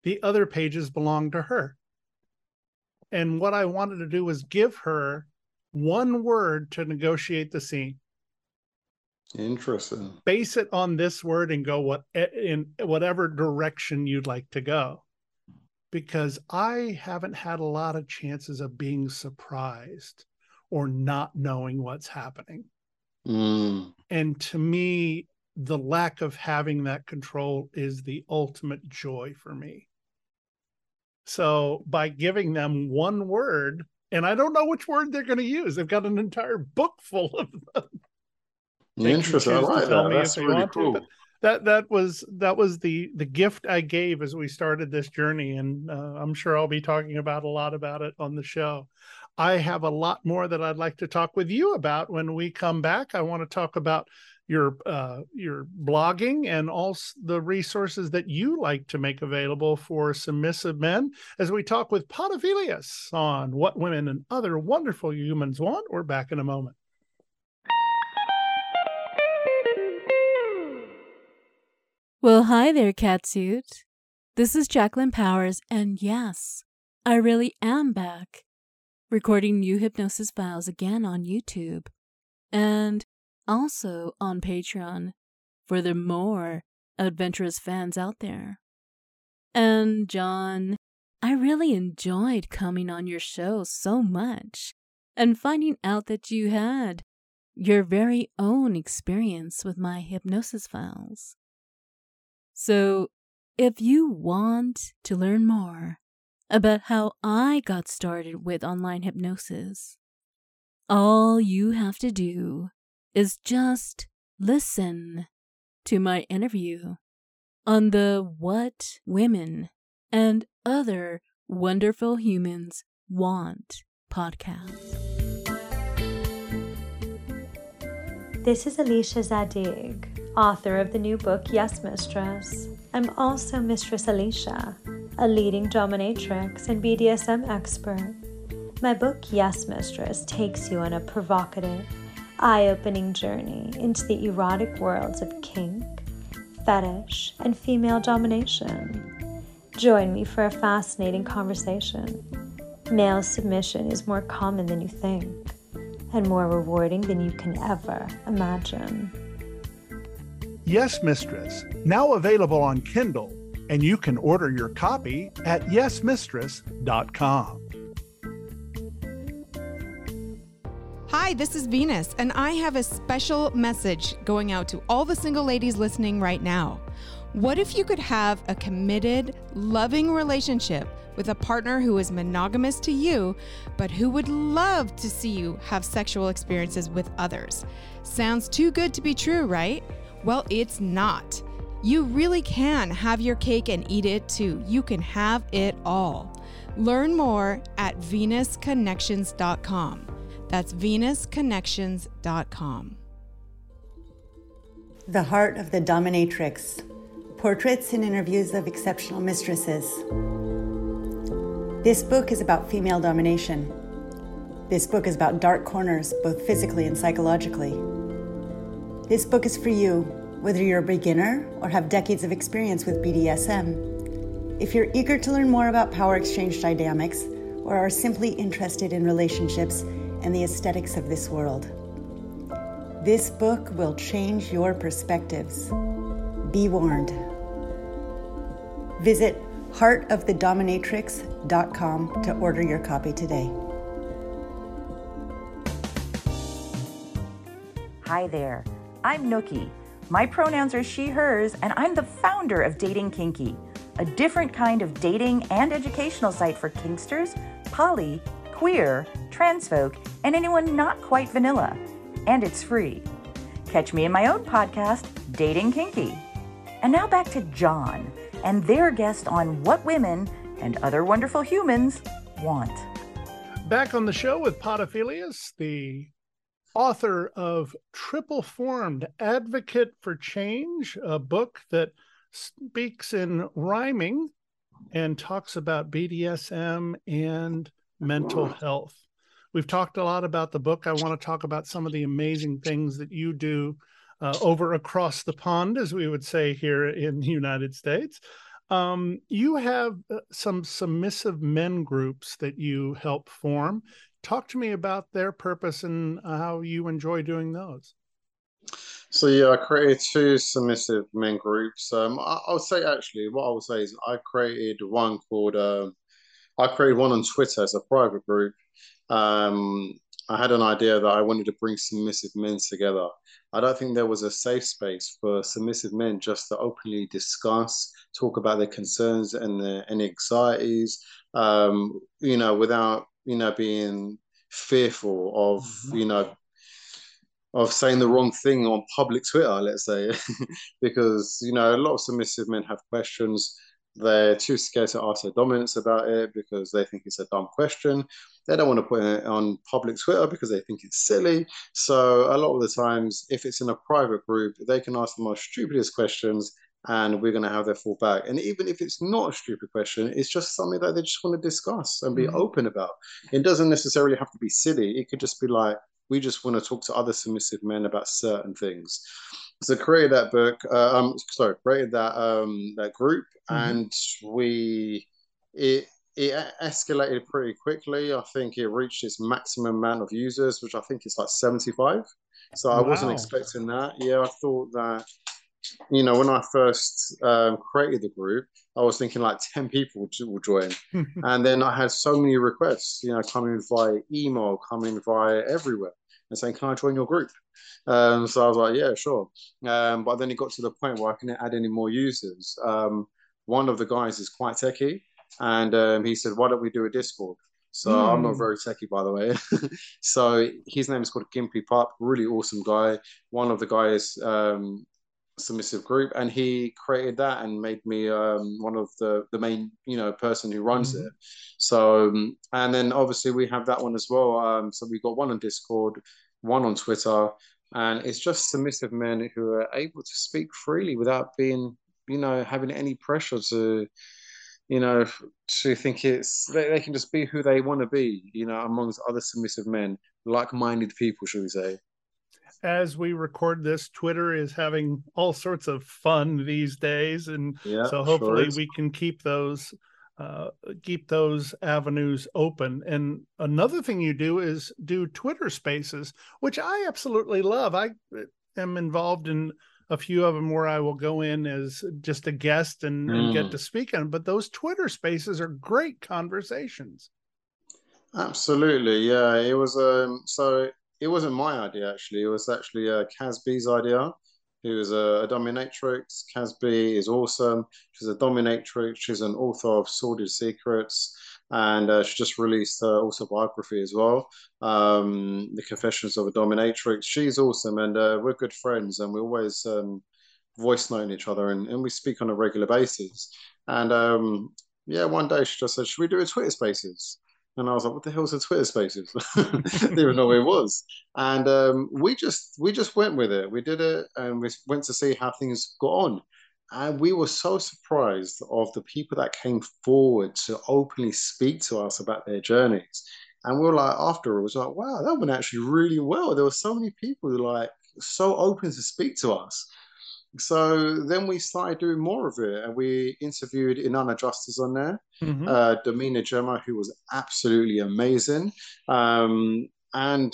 the other pages belong to her. And what I wanted to do was give her one word to negotiate the scene. Interesting. Base it on this word and go in whatever direction you'd like to go. Because I haven't had a lot of chances of being surprised or not knowing what's happening. And to me, the lack of having that control is the ultimate joy for me. So by giving them one word, and I don't know which word they're going to use. They've got an entire book full of them. Interesting. I like that. That's really cool. That was the gift I gave as we started this journey, and I'm sure I'll be talking about a lot about it on the show. I have a lot more that I'd like to talk with you about when we come back. I want to talk about your blogging and also the resources that you like to make available for submissive men as we talk with Podopheleus on What Women and Other Wonderful Humans Want. We're back in a moment. Well, hi there, Catsuit. This is Jacqueline Powers, and yes, I really am back, recording new Hypnosis Files again on YouTube, and also on Patreon, for the more adventurous fans out there. And John, I really enjoyed coming on your show so much, and finding out that you had your very own experience with my Hypnosis Files. So, if you want to learn more about how I got started with online hypnosis, all you have to do is just listen to my interview on the What Women and Other Wonderful Humans Want podcast. This is Alicia Zadig, author of the new book, Yes Mistress. I'm also Mistress Alicia, a leading dominatrix and BDSM expert. My book, Yes Mistress, takes you on a provocative, eye-opening journey into the erotic worlds of kink, fetish, and female domination. Join me for a fascinating conversation. Male submission is more common than you think, and more rewarding than you can ever imagine. Yes, Mistress, now available on Kindle, and you can order your copy at yesmistress.com. Hi, this is Venus, and I have a special message going out to all the single ladies listening right now. What if you could have a committed, loving relationship with a partner who is monogamous to you, but who would love to see you have sexual experiences with others? Sounds too good to be true, right? Well, it's not. You really can have your cake and eat it too. You can have it all. Learn more at venusconnections.com. That's venusconnections.com. The Heart of the Dominatrix. Portraits and interviews of exceptional mistresses. This book is about female domination. This book is about dark corners, both physically and psychologically. This book is for you, whether you're a beginner or have decades of experience with BDSM. If you're eager to learn more about power exchange dynamics, or are simply interested in relationships and the aesthetics of this world, this book will change your perspectives. Be warned. Visit heartofthedominatrix.com to order your copy today. Hi there, I'm Nookie. My pronouns are she, hers, and I'm the founder of Dating Kinky, a different kind of dating and educational site for kinksters, poly, queer, trans folk, and anyone not quite vanilla. And it's free. Catch me in my own podcast, Dating Kinky. And now back to John and their guest on What Women and Other Wonderful Humans Want. Back on the show with Podopheleus, the author of Triple Formed, Advocate for Change, a book that speaks in rhyming and talks about BDSM and mental health. We've talked a lot about the book. I want to talk about some of the amazing things that you do over across the pond, as we would say here in the United States. You have some submissive men groups that you help form. Talk to me about their purpose and how you enjoy doing those. So yeah, I created two submissive men groups. I created one called, I created one on Twitter as a private group. I had an idea that I wanted to bring submissive men together. I don't think there was a safe space for submissive men just to openly discuss, talk about their concerns and their anxieties, without being fearful of, of saying the wrong thing on public Twitter, let's say, because, you know, a lot of submissive men have questions. They're too scared to ask their dominants about it because they think it's a dumb question. They don't want to put it on public Twitter because they think it's silly. So a lot of the times, if it's in a private group, they can ask the most stupidest questions and we're going to have their fall back. And even if it's not a stupid question, it's just something that they just want to discuss and be open about. It doesn't necessarily have to be silly. It could just be like, we just want to talk to other submissive men about certain things. So created that book, created that group, and it escalated pretty quickly. I think it reached its maximum amount of users, which I think is like 75. So I wasn't expecting that. Yeah, I thought that, you know, when I first created the group, I was thinking like 10 people will join. And then I had so many requests, you know, coming via email, coming via everywhere, and saying, can I join your group? So I was like, yeah, sure. But then it got to the point where I couldn't add any more users. One of the guys is quite techie, and he said, why don't we do a Discord? So I'm not very techie, by the way. So his name is called Gimpy Pup, really awesome guy. One of the guys, submissive group, and he created that and made me one of the main, you know, person who runs it. So and then obviously we have that one as well. So we've got one on Discord, one on Twitter, and it's just submissive men who are able to speak freely without being, you know, having any pressure to, you know, to think it's they can just be who they want to be, you know, amongst other submissive men, like-minded people, should we say. As we record this, Twitter is having all sorts of fun these days, and so hopefully we can keep those avenues open. And another thing you do is do Twitter Spaces, which I absolutely love. I am involved in a few of them where I will go in as just a guest and get to speak on. But those Twitter Spaces are great conversations. Absolutely, yeah. It was It wasn't my idea, actually. It was actually Casby's idea, who is a dominatrix. Casby is awesome. She's a dominatrix. She's an author of Sordid Secrets. And she just released her autobiography as well, The Confessions of a Dominatrix. She's awesome, and we're good friends, and we always voice note each other, and we speak on a regular basis. And, yeah, one day she just said, should we do a Twitter Spaces? And I was like, what the hell is a Twitter Spaces? Didn't even know what it was. And we just went with it. We did it, and we went to see how things got on. And we were so surprised of the people that came forward to openly speak to us about their journeys. And we were like, after it was like, wow, that went actually really well. There were so many people who like so open to speak to us. So then we started doing more of it, and we interviewed Inanna Justice on there, Domina Gemma, who was absolutely amazing. And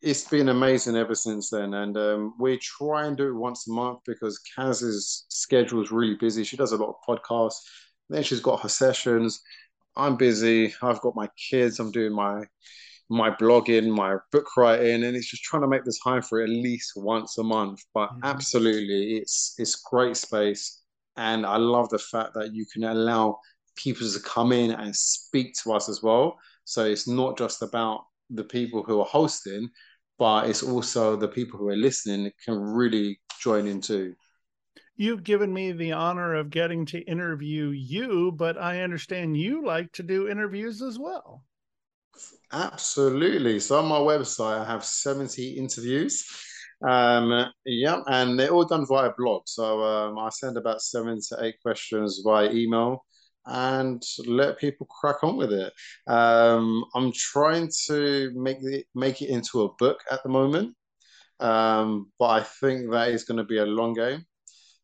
it's been amazing ever since then. And we try and do it once a month because Kaz's schedule is really busy. She does a lot of podcasts. Then she's got her sessions. I'm busy. I've got my kids. I'm doing my blogging, my book writing, and it's just trying to make the time for it at least once a month. But absolutely, it's great space, and I love the fact that you can allow people to come in and speak to us as well. So it's not just about the people who are hosting, but it's also the people who are listening can really join in too. You've given me the honor of getting to interview you, but I understand you like to do interviews as well. Absolutely. So on my website, I have 70 interviews. And they're all done via blog. So I send about 7 to 8 questions via email and let people crack on with it. I'm trying to make it into a book at the moment. But I think that is going to be a long game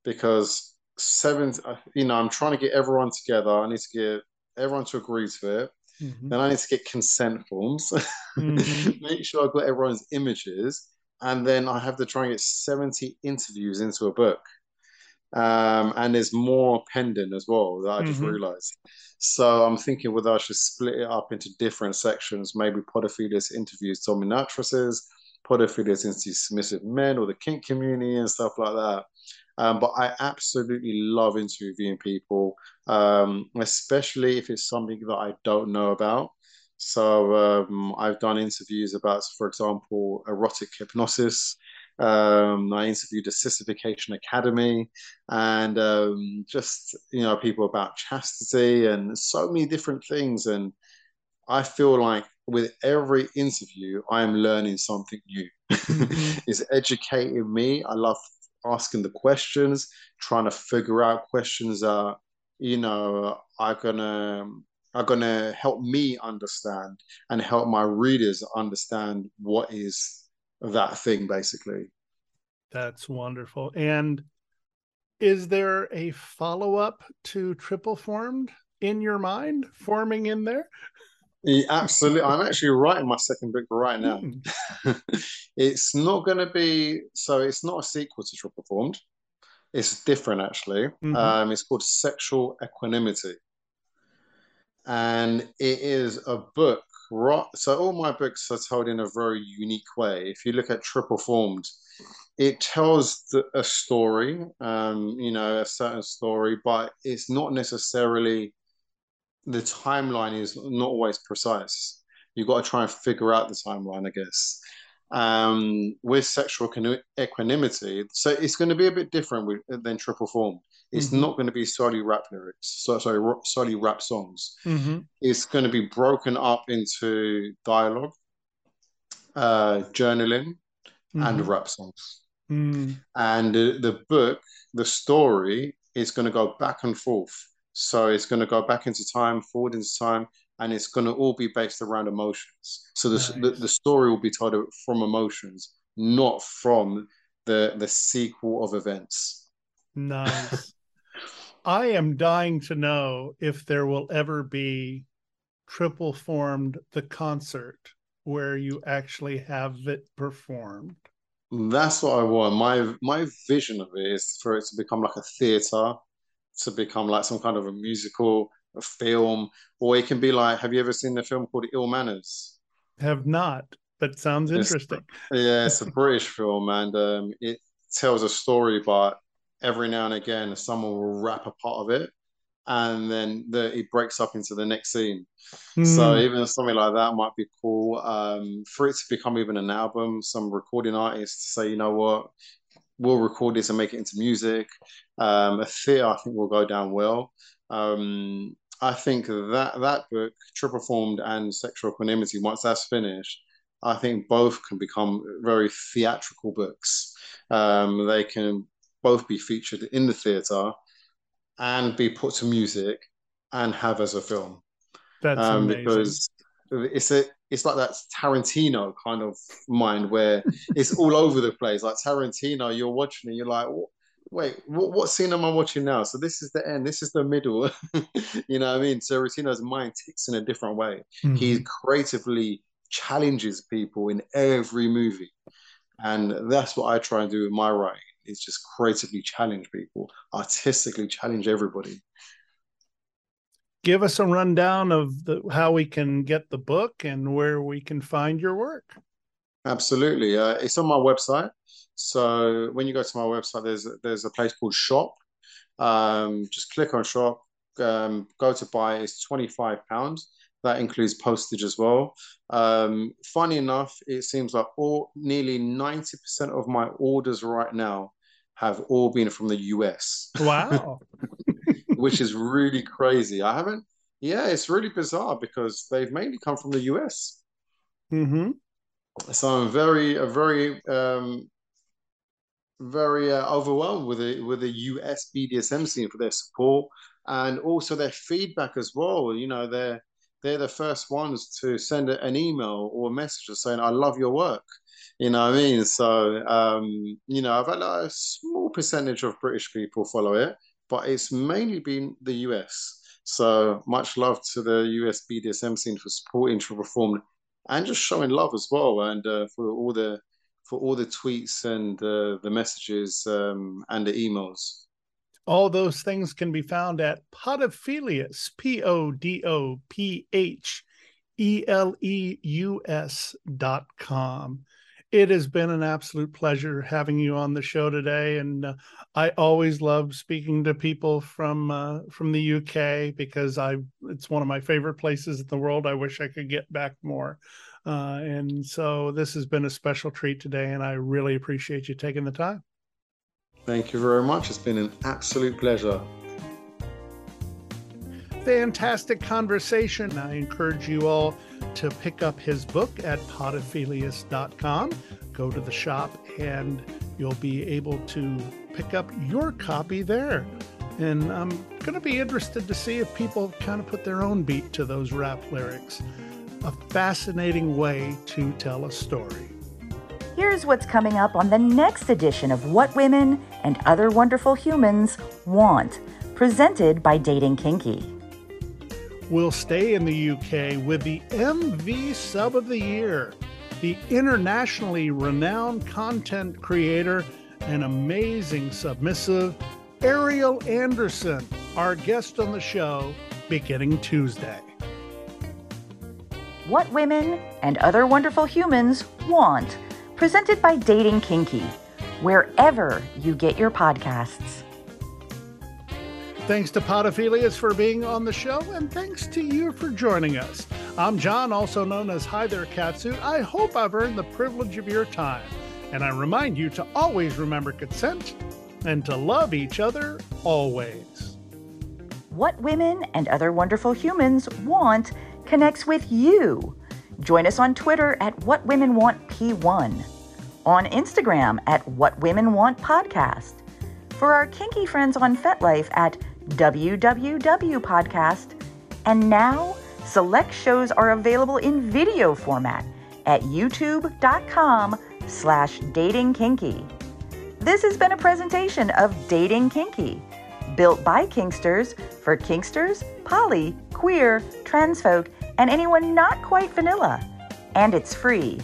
because I'm trying to get everyone together. I need to get everyone to agree to it. Then I need to get consent forms, make sure I've got everyone's images, and then I have to try and get 70 interviews into a book. And there's more pending as well that I just realized. So I'm thinking whether I should split it up into different sections, maybe Podopheleus interviews dominatrices, Podopheleus interviews submissive men or the kink community and stuff like that. But I absolutely love interviewing people, especially if it's something that I don't know about. So I've done interviews about, for example, erotic hypnosis. I interviewed a Sissification Academy and just, you know, people about chastity and so many different things. And I feel like with every interview, I'm learning something new. It's educating me. I love asking the questions, trying to figure out questions that, you know, are gonna help me understand and help my readers understand what is that thing, basically. That's wonderful. And is there a follow-up to Triple Formed in your mind, forming in there? Yeah, absolutely. I'm actually writing my second book right now. It's not going to be, so it's not a sequel to Triple Formed. It's different, actually. It's called Sexual Equanimity. And it is a book, right? So all my books are told in a very unique way. If you look at Triple Formed, it tells a story, you know, a certain story, but it's not necessarily, the timeline is not always precise. You've got to try and figure out the timeline, I guess. With Sexual Equanimity, so it's going to be a bit different than Triple Formed. It's not going to be solely rap lyrics, solely rap songs. It's going to be broken up into dialogue, journaling, and rap songs. And the book, the story, is going to go back and forth. So it's going to go back into time, forward into time, and it's going to all be based around emotions. So the story will be told from emotions, not from the sequel of events. Nice. I am dying to know if there will ever be Triple Formed, the concert, where you actually have it performed. That's what I want. My vision of it is for it to become like a theater, to become like some kind of a musical, a film, or it can be like, have you ever seen the film called Ill Manners? Have not, but sounds interesting. It's a British film, and it tells a story, but every now and again someone will rap a part of it, and then it breaks up into the next scene. So even something like that might be cool. For it to become even an album, some recording artists say, you know what, we'll record this and make it into music. A theatre, I think, will go down well. I think that book, Triple Formed and Sexual Equanimity, once that's finished, I think both can become very theatrical books. They can both be featured in the theatre and be put to music and have as a film. That's amazing. Because it's like that Tarantino kind of mind where it's all over the place. Like Tarantino, you're watching and you're like, wait, what scene am I watching now? So this is the end, this is the middle. You know what I mean? So Tarantino's mind ticks in a different way. He creatively challenges people in every movie. And that's what I try and do with my writing, is just creatively challenge people, artistically challenge everybody. Give us a rundown of how we can get the book and where we can find your work. Absolutely. It's on my website. So when you go to my website, there's a place called Shop. Just click on Shop, go to buy. It's £25. That includes postage as well. Funny enough, it seems like nearly 90% of my orders right now have all been from the US. Wow. Which is really crazy. It's really bizarre because they've mainly come from the US. So I'm very overwhelmed with the US BDSM scene for their support and also their feedback as well. You know, they're the first ones to send an email or a message saying, I love your work. You know what I mean? So, you know, I've had a small percentage of British people follow it, but it's mainly been the US. So much love to the US BDSM scene for supporting Triple Formed and just showing love as well. And for all the tweets and the messages and the emails. All those things can be found at Podopheleus, PODOPHELEUS.com. it has been an absolute pleasure having you on the show today. And I always love speaking to people from the UK because it's one of my favorite places in the world. I wish I could get back more. And so this has been a special treat today, and I really appreciate you taking the time. Thank you very much. It's been an absolute pleasure. Fantastic conversation. I encourage you all to pick up his book at podopheleus.com. Go to the shop and you'll be able to pick up your copy there. And I'm going to be interested to see if people kind of put their own beat to those rap lyrics. A fascinating way to tell a story. Here's what's coming up on the next edition of What Women and Other Wonderful Humans Want, presented by Dating Kinky. We'll stay in the UK with the MV Sub of the Year, the internationally renowned content creator and amazing submissive, Ariel Anderson, our guest on the show, beginning Tuesday. What Women and Other Wonderful Humans Want, presented by Dating Kinky, wherever you get your podcasts. Thanks to Podopheleus for being on the show, and thanks to you for joining us. I'm John, also known as Hi There Catsuit. I hope I've earned the privilege of your time. And I remind you to always remember consent and to love each other always. What Women and Other Wonderful Humans Want connects with you. Join us on Twitter at WhatWomenWantP1, on Instagram at WhatWomenWantPodcast, for our kinky friends on FetLife at www.podcast. And now, select shows are available in video format at youtube.com/datingkinky. This has been a presentation of Dating Kinky, built by Kinksters for Kinksters, poly, queer, trans folk, and anyone not quite vanilla. And it's free.